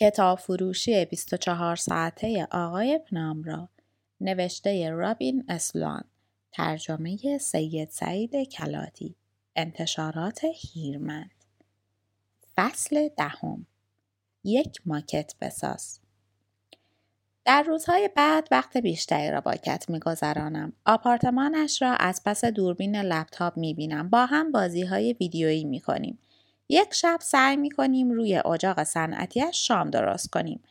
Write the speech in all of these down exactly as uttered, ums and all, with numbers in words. کتاب فروشی بیست و چهار ساعته آقای پنام را، نوشته رابین اسلوان، ترجمه سید سعید کلاتی، انتشارات هیرمند. فصل دهم. یک ماکت بساز. در روزهای بعد وقت بیشتری را با کت می‌گذرانم. آپارتمانش را از پس دوربین لپتاپ می‌بینم. با هم بازی‌های ویدیویی می‌کنیم. یک شب سعی می‌کنیم روی اجاق صنعتی‌اش شام درست کنیم.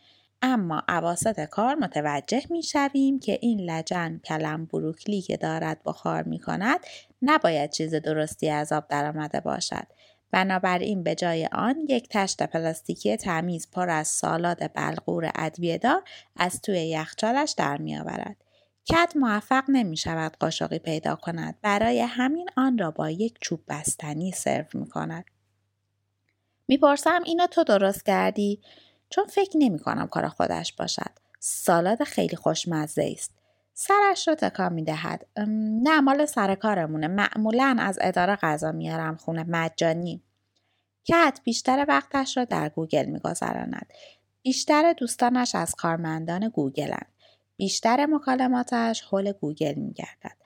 اما اواسط کار متوجه می‌شویم که این لجن کلم بروکلی که دارد بخار می‌کند نباید چیز درستی از آب درآمده باشد. بنابراین به جای آن یک تشت پلاستیکی تمیز پر از سالاد بلغور ادویه‌دار از توی یخچالش در می‌آورد. کت موفق نمی‌شود قاشقی پیدا کند، برای همین آن را با یک چوب بستنی سرو می‌کند. میپرسم اینو تو درست کردی؟ چون فکر نمی‌کنم کار خودش باشد. سالاد خیلی خوشمزه است. سرش رو تکان می‌دهد. نه، مال سر کارمونه. معمولاً از اداره غذا میارم خونه، مجانی. کت بیشتر وقتش رو در گوگل می‌گذراند. بیشتر دوستانش از کارمندان گوگل‌اند. بیشتر مکالماتش حول گوگل می‌گردد.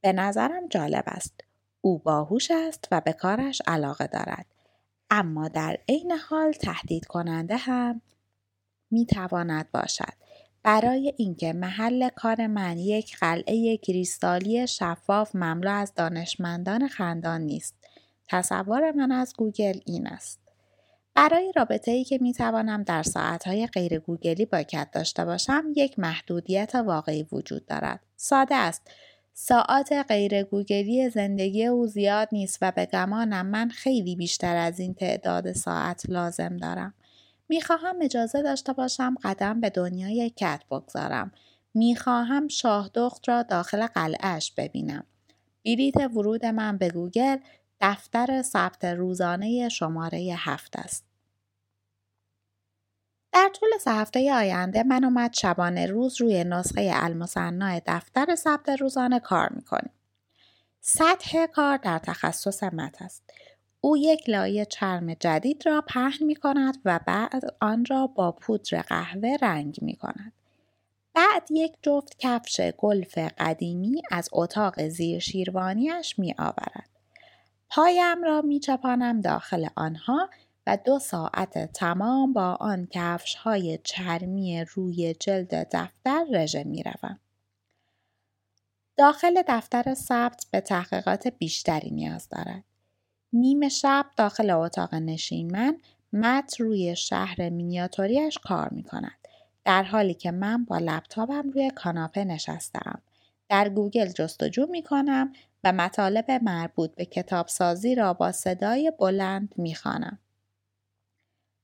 به نظرم جالب است. او باهوش است و به کارش علاقه دارد. اما در عین حال تهدید کننده هم می‌تواند باشد. برای اینکه محل کار من یک قلعه کریستالی شفاف مملو از دانشمندان خندان نیست، تصور من از گوگل این است. برای رابطه‌ای که می‌توانم در ساعت‌های غیر گوگلی با کت داشته باشم، یک محدودیت واقعی وجود دارد. ساده است. ساعت غیر گوگلی زندگی او زیاد نیست و به گمانم من خیلی بیشتر از این تعداد ساعت لازم دارم. میخواهم اجازه داشته باشم قدم به دنیای کت بگذارم. میخواهم شاه دخت را داخل قلعه‌اش ببینم. بلیط ورود من به گوگل دفتر ثبت روزانه شماره هفت است. در طول سه هفته آینده من و مت شبانه روز روی نسخه المصنع دفتر ثبت روزانه کار میکنیم. سطح کار در تخصص مت است. او یک لایه چرم جدید را پهن می کند و بعد آن را با پودر قهوه رنگ می کند. بعد یک جفت کفش گلف قدیمی از اتاق زیر شیروانیش می آورد. پایم را می چپانم داخل آنها و دو ساعت تمام با آن کفش های چرمی روی جلد دفتر رژه می روم. داخل دفتر ثبت به تحقیقات بیشتری نیاز دارد. نیمه شب داخل اتاق نشین من، مت روی شهر مینیاتوریش کار می کند. در حالی که من با لپتاپم روی کاناپه نشستم. در گوگل جستجو می کنم و مطالب مربوط به کتابسازی را با صدای بلند می خوانم.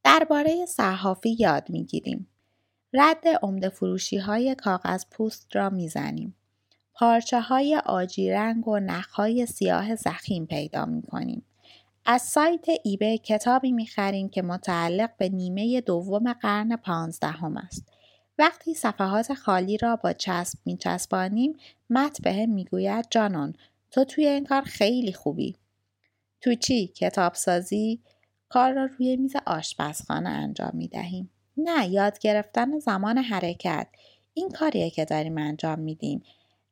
درباره صحافی یاد می گیریم. رد عمده فروشی های کاغذ پوست را می زنیم. پارچه های آجی رنگ و نخ های سیاه ضخیم پیدا می کنیم. از سایت ایبی کتابی می‌خریم که متعلق به نیمه دوم قرن پانزدهم است. وقتی صفحات خالی را با چسب می‌چسبانیم، مت بهم می‌گوید جانان، تو توی این کار خیلی خوبی. تو چی؟ کتابسازی؟ کار را روی میز آشپزخانه انجام می‌دهیم. نه، یاد گرفتن زمان حرکت. این کاریه که داریم انجام می‌دیم.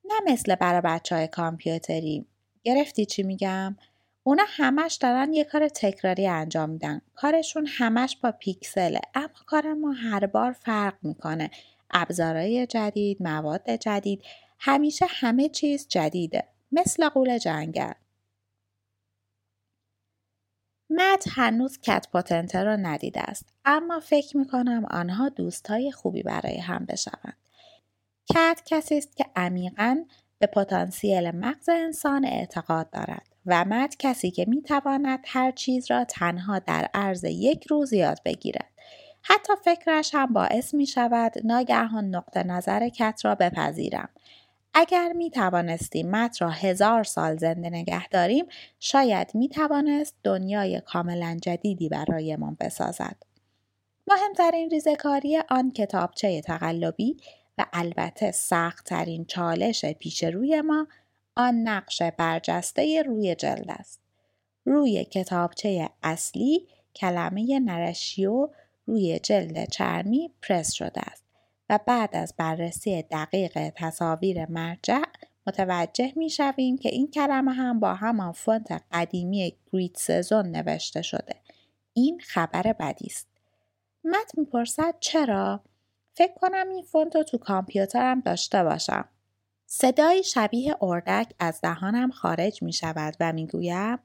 نه مثل برای بچه‌های کامپیوتری. گرفتی چی میگم؟ اونا همش دارن یه کار تکراری انجام میدن. کارشون همش با پیکسله. اما کار ما هر بار فرق میکنه. ابزارهای جدید، مواد جدید، همیشه همه چیز جدیده. مثل غول جنگل. مت هنوز کت پاتنتر رو ندیده است. اما فکر میکنم آنها دوستای خوبی برای هم بشوند. کت کسی است که عمیقاً به پتانسیل مغز انسان اعتقاد دارد. و مت کسی که میتواند هر چیز را تنها در عرض یک روز یاد بگیرد. حتی فکرش هم باعث می شود ناگهان نقطه نظر کت را بپذیرم. اگر می توانستیم مت را هزار سال زنده نگه داریم، شاید می توانست دنیای کاملا جدیدی برای ما بسازد. مهمترین ریزکاری آن کتابچه تقلبی و البته سختترین چالش پیش روی ما، آن نقش برجسته روی جلد است. روی کتابچه اصلی کلمه نرشیو روی جلد چرمی پرس شده است و بعد از بررسی دقیق تصاویر مرجع متوجه می شویم که این کلمه هم با همان فونت قدیمی گرید سزون نوشته شده. این خبر بدی است. مت میپرسد چرا؟ فکر کنم این فونت رو تو کامپیوترم داشته باشم. صدایی شبیه اردک از دهانم خارج می شود و می گویم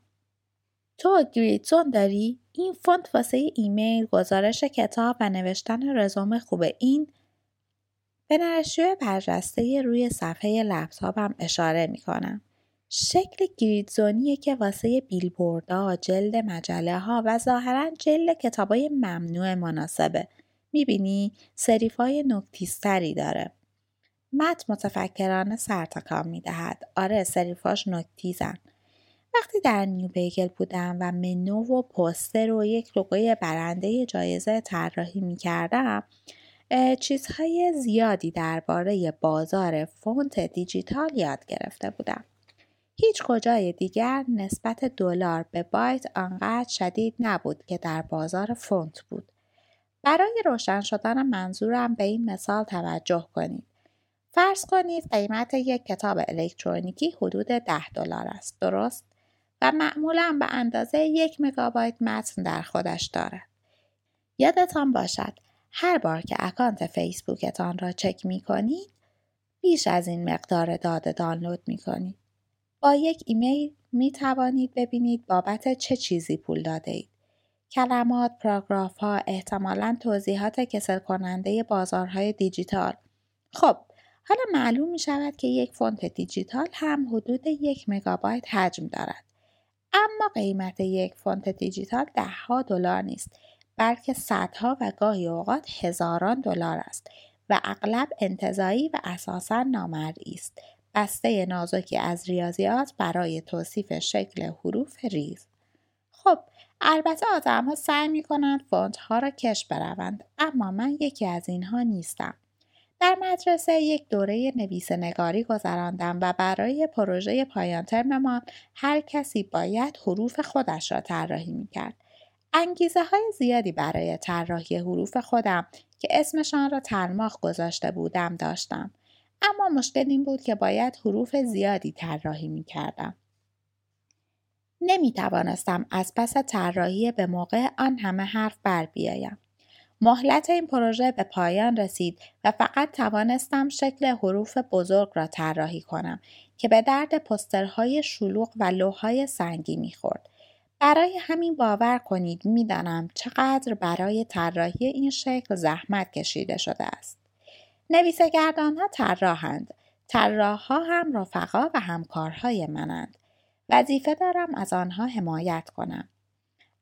تو گریدزون داری؟ این فونت واسه ایمیل، گزارش کتاب و نوشتن رزومه خوبه. این به نرشوی برجسته روی صفحه لپتاپم اشاره می کنم. شکل گریدزونیه که واسه بیلبوردها، جلد مجله ها و ظاهرن جلد کتابای ممنوع مناسبه. می بینی سریفای نکتیستری داره. مت متفکرانه سرتکان می دهد. آره سریفاش نکتیزن. وقتی در نیو بیگل بودم و منو و پوستر و یک لوگوی برنده جایزه طراحی می کردم، چیزهای زیادی درباره بازار فونت دیجیتال یاد گرفته بودم. هیچ کجای دیگر نسبت دلار به بایت آنقدر شدید نبود که در بازار فونت بود. برای روشن شدن منظورم به این مثال توجه کنید. فرض کنید قیمت یک کتاب الکترونیکی حدود ده دلار است، درست؟ و معمولاً به اندازه یک مگابایت متن در خودش دارد. یادتان باشد هر بار که اکانت فیسبوکتان را چک می کنید بیش از این مقدار داده دانلود می کنید. با یک ایمیل می توانید ببینید بابت چه چیزی پول داده اید. کلمات، پاراگراف ها، احتمالاً توضیحات کسل کننده بازارهای دیجیتال. خب، حالا معلوم می شود که یک فونت دیجیتال هم حدود یک مگابایت حجم دارد. اما قیمت یک فونت دیجیتال ده ها دلار نیست، بلکه صدها و گاهی اوقات هزاران دلار است و اغلب انتزاعی و اساساً نامرئی است. بسته نازکی از ریاضیات برای توصیف شکل حروف ریز. خب، البته آدم‌ها سعی می‌کنند فونت‌ها را کش بروند، اما من یکی از اینها نیستم. در مدرسه یک دوره نویسندگاری گذراندم و برای پروژه پایان ترم ما هر کسی باید حروف خودش را طراحی می‌کرد. انگیزه‌های زیادی برای طراحی حروف خودم که اسمشان را تلماخ گذاشته بودم داشتم. اما مشکل این بود که باید حروف زیادی طراحی می‌کردم. نمی‌توانستم از پس طراحی به موقع آن همه حرف بر بیایم. مهلت این پروژه به پایان رسید و فقط توانستم شکل حروف بزرگ را طراحی کنم که به درد پوسترهای شلوغ و لوح‌های سنگی می‌خورد. برای همین باور کنید می‌دانم چقدر برای طراحی این شکل زحمت کشیده شده است. نویسگردان‌ها طراحند، طراح‌ها هم رفقا و همکارهای منند. وظیفه دارم از آنها حمایت کنم.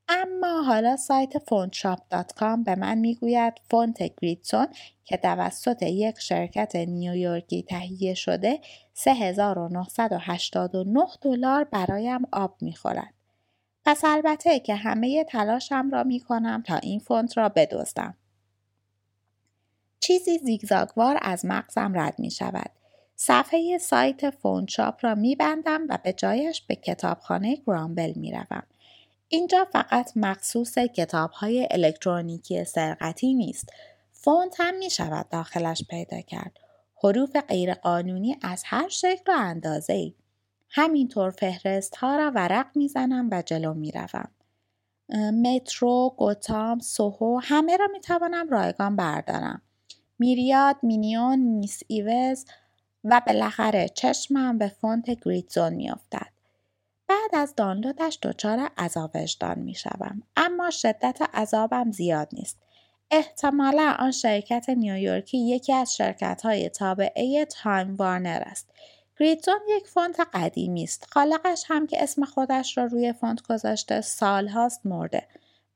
اما حالا سایت فونت شاپ دات کام به من میگوید فونت گریدسون که توسط یک شرکت نیویورکی تهیه شده سه هزار و نهصد و هشتاد و نه دلار برایم آب میخورد. پس البته که همه تلاشم را میکنم تا این فونت را بدزدم. چیزی زیگزاگوار از مغزم رد می شود. صفحه سایت فونتشاپ را می بندم و به جایش به کتابخانه گرامبل می روم. اینجا فقط مخصوص کتاب‌های الکترونیکی سرقتی نیست. فونت هم می شود داخلش پیدا کرد. حروف غیرقانونی از هر شکل و اندازه‌ای. همینطور فهرست‌ها را ورق می زنم و جلو می روم. مترو، گوتام، سوهو همه را می توانم رایگان بردارم. میریاد، مینیون، میس ایوز و بالاخره چشمم به فونت گریدزون میافتد. بعد از دانلودش دچار عذاب وجدان میشوم، اما شدت عذابم زیاد نیست. احتمالا آن شرکت نیویورکی یکی از شرکت‌های تابعه تایم وارنر است. گریدزون یک فونت قدیمی است. خالقش هم که اسم خودش را روی فونت گذاشته سال‌هاست مرده.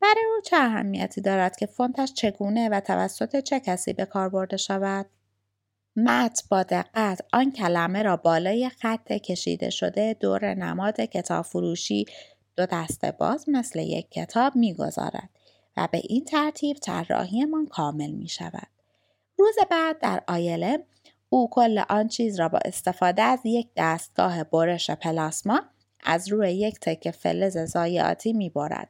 برای او چه اهمیتی دارد که فونتش چگونه و توسط چه کسی به کار برده شود؟ مت با دقت آن کلمه را بالای خط کشیده شده دور نماد کتاب فروشی دو دسته باز مثل یک کتاب می‌گذارد و به این ترتیب طراحی‌مان کامل می‌شود. روز بعد در آیلم او کل آن چیز را با استفاده از یک دستگاه برش پلاسما از روی یک تکه فلز ضایعاتی می‌برد.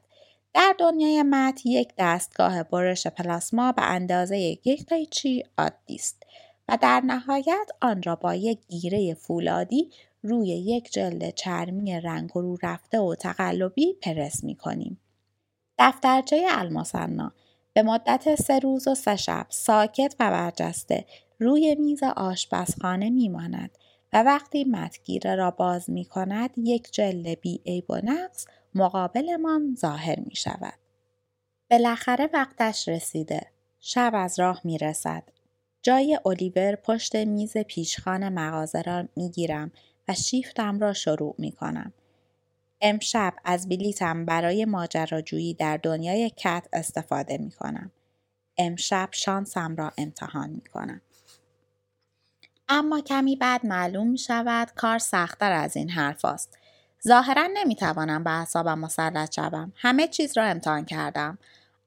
در دنیای مت یک دستگاه برش پلاسما به اندازه یک قیچی عادی است و در نهایت آن را با یک گیره فولادی روی یک جلد چرمی رنگ رو رفته و تقلبی پرس می کنیم. دفترچه المثنی به مدت سه روز و سه شب ساکت و برجسته روی میز آشپزخانه می ماند و وقتی متگیره را باز می کند یک جلد بی عیب و نقص مقابلمان ظاهر می شود. بالاخره وقتش رسیده. شب از راه می رسد. جای الیور پشت میز پیشخان مغازه را می گیرم و شیفتم را شروع می کنم. امشب از بلیتم برای ماجراجویی در دنیای کت استفاده می کنم. امشب شانسم را امتحان می کنم. اما کمی بعد معلوم می شود کار سخت‌تر از این حرف است. ظاهراً نمی توانم به اعصابم مسلط شوم. همه چیز را امتحان کردم.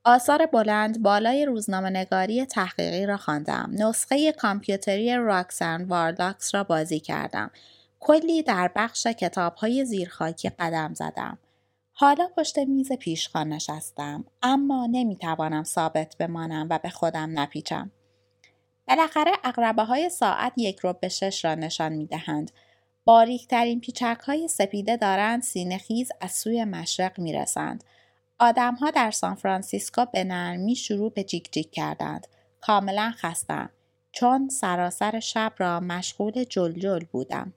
آثار بلند بالای روزنامه‌نگاری تحقیقی را خواندم. نسخه کامپیوتری راکسن وارداکس را بازی کردم. کلی در بخش کتاب‌های زیرخاکی قدم زدم. حالا پشت میز پیشخوان نشستم، اما نمی‌توانم ثابت بمانم و به خودم نپیچم. بالاخره عقربه‌های ساعت یک رو به شش را نشان می‌دهند. باریک‌ترین پیچک‌های سپیده دارند سینه‌خیز از سوی مشرق می‌رسند. آدم‌ها در سان فرانسیسکو به نرمی شروع به جیک جیک کردند. کاملاً خستم، چون سراسر شب را مشغول جلجل بودم.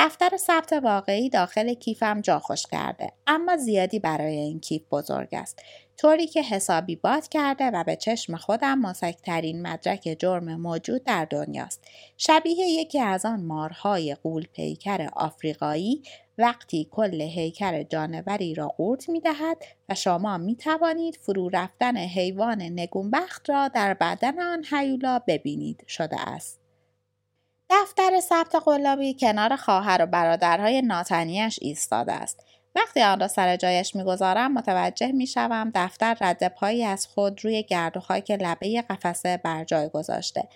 دفتر ثبت واقعی داخل کیفم جا خوش کرده، اما زیادی برای این کیف بزرگ است، طوری که حسابی باد کرده و به چشم خودم مسکترین مدرک جرم موجود در دنیاست. شبیه یکی از آن مارهای غول پیکر آفریقایی وقتی کل هیکل جانوری را قورت می دهد و شما می توانید فرو رفتن حیوان نگونبخت را در بدن آن هیولا ببینید شده است. دفتر ثبت قلابی کنار خواهر و برادرهای ناتنیش ایستاده است. وقتی آن را سر جایش می‌گذارم متوجه می‌شوم دفتر ردپایی از خود روی گرد و خاک لبه قفسه بر جای گذاشته.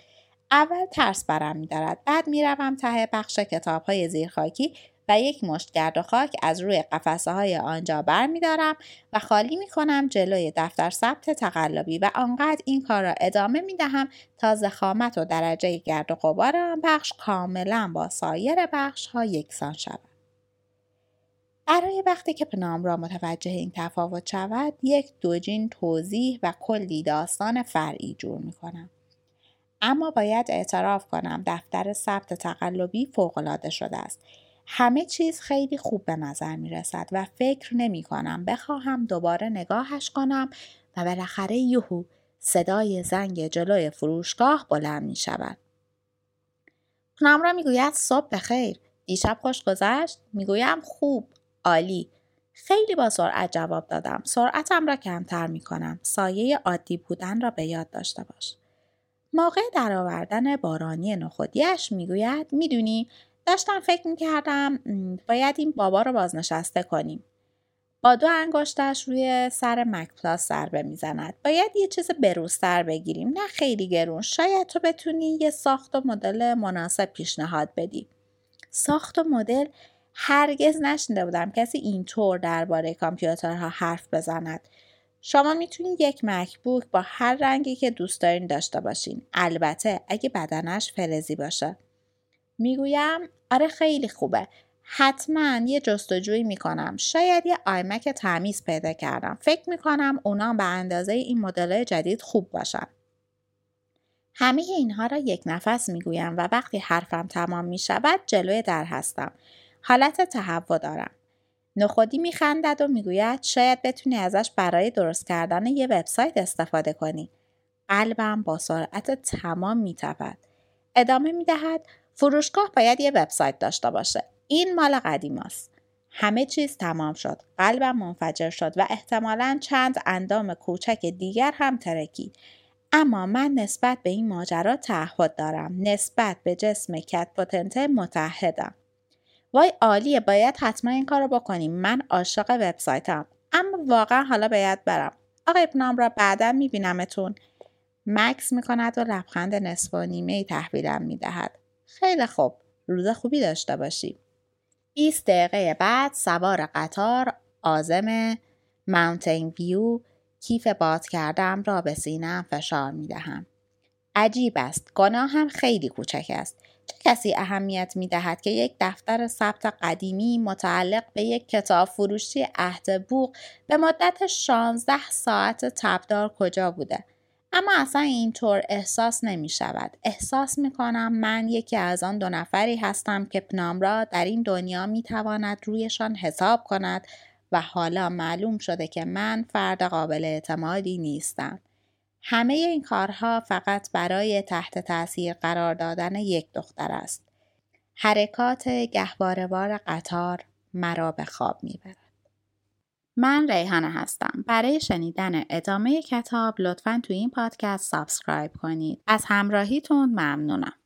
اول ترس برم می‌دارد، بعد می‌روم ته بخش کتاب‌های زیرخاکی و یک مشت گرد و خاک از روی قفسه‌های آنجا برمی‌دارم و خالی می‌کنم جلوی دفتر ثبت تقلبی و آنقدر این کار را ادامه می‌دهم تا ضخامت و درجه گرد و غبار آن بخش کاملاً با سایر بخش‌ها یکسان شود. برای وقتی که پنام را متوجه این تفاوت شود، یک دوجین توضیح و کلی داستان فرعی جور می‌کنم. اما باید اعتراف کنم دفتر ثبت تقلبی فوق‌العاده شده است. همه چیز خیلی خوب به نظر می رسد و فکر نمی کنم بخواهم دوباره نگاهش کنم و بالاخره یهو صدای زنگ جلوی فروشگاه بلند می شود. نامرا می گوید صبح بخیر، دیشب خوش گذشت؟ می گویم خوب، عالی. خیلی با سرعت جواب دادم. سرعتم را کمتر می کنم. سایه عادی بودن را به یاد داشته باش. موقع درآوردن بارانی نخودیش می گوید می دونی داشتم فکر میکردم باید این بابا رو بازنشسته کنیم. با دو انگشتش روی سر مکپلاس ضربه میزند. باید یه چیز بروزتر بگیریم، نه خیلی گرون. شاید تو بتونی یه ساخت و مدل مناسب پیشنهاد بدی. ساخت و مدل؟ هرگز نشنیده بودم کسی اینطور درباره کامپیوترها حرف بزند. شما میتونید یک مکبوک با هر رنگی که دوست دارین داشته باشین، البته اگه بدنش فلزی باشه. میگویم آره خیلی خوبه، حتما یه جستجوی میکنم. شاید یه آیمک تمیز پیدا کردم، فکر میکنم اونا به اندازه این مدل‌های جدید خوب باشن. همه اینها را یک نفس میگویم و وقتی حرفم تمام میشود جلوی در هستم. حالت تهوع دارم. نخودی میخندد و میگوید شاید بتونی ازش برای درست کردن یه وبسایت استفاده کنی. قلبم با سرعت تمام میتپد. ادامه میدهد فروشگاه باید یه وبسایت داشته باشه. این مال قدیم است. همه چیز تمام شد. قلبم منفجر شد و احتمالاً چند اندام کوچک دیگر هم ترکید. اما من نسبت به این ماجرا تعهد دارم. نسبت به جسم کت پوتنته متعهدم. وای عالیه، باید حتما این کارو بکنیم. من عاشق وبسایتم. اما واقعا حالا باید برم. آقا ابنام را بعداً میبینمتون. مکس میکند و لبخند نصف و نیمه‌ای تحویلم میدهد. خیلی خوب، روز خوبی داشته باشی. بیست دقیقه بعد سوار قطار عازم ماونتین ویو، کیف باد کردم را به سینه‌ام فشار می دهم. عجیب است، گناه هم خیلی کوچک است. چه کسی اهمیت می دهد که یک دفتر ثبت قدیمی متعلق به یک کتاب فروشی عهد بوق به مدت شانزده ساعت تبدار کجا بوده؟ اما اصلا اینطور احساس نمی شود. احساس می کنم من یکی از آن دو نفری هستم که پنام را در این دنیا می تواند رویشان حساب کند و حالا معلوم شده که من فرد قابل اعتمادی نیستم. همه این کارها فقط برای تحت تأثیر قرار دادن یک دختر است. حرکات گهواره‌وار قطار مرا به خواب می‌برد. من ریحانه هستم. برای شنیدن ادامه کتاب لطفاً تو این پادکست سابسکرایب کنید. از همراهیتون ممنونم.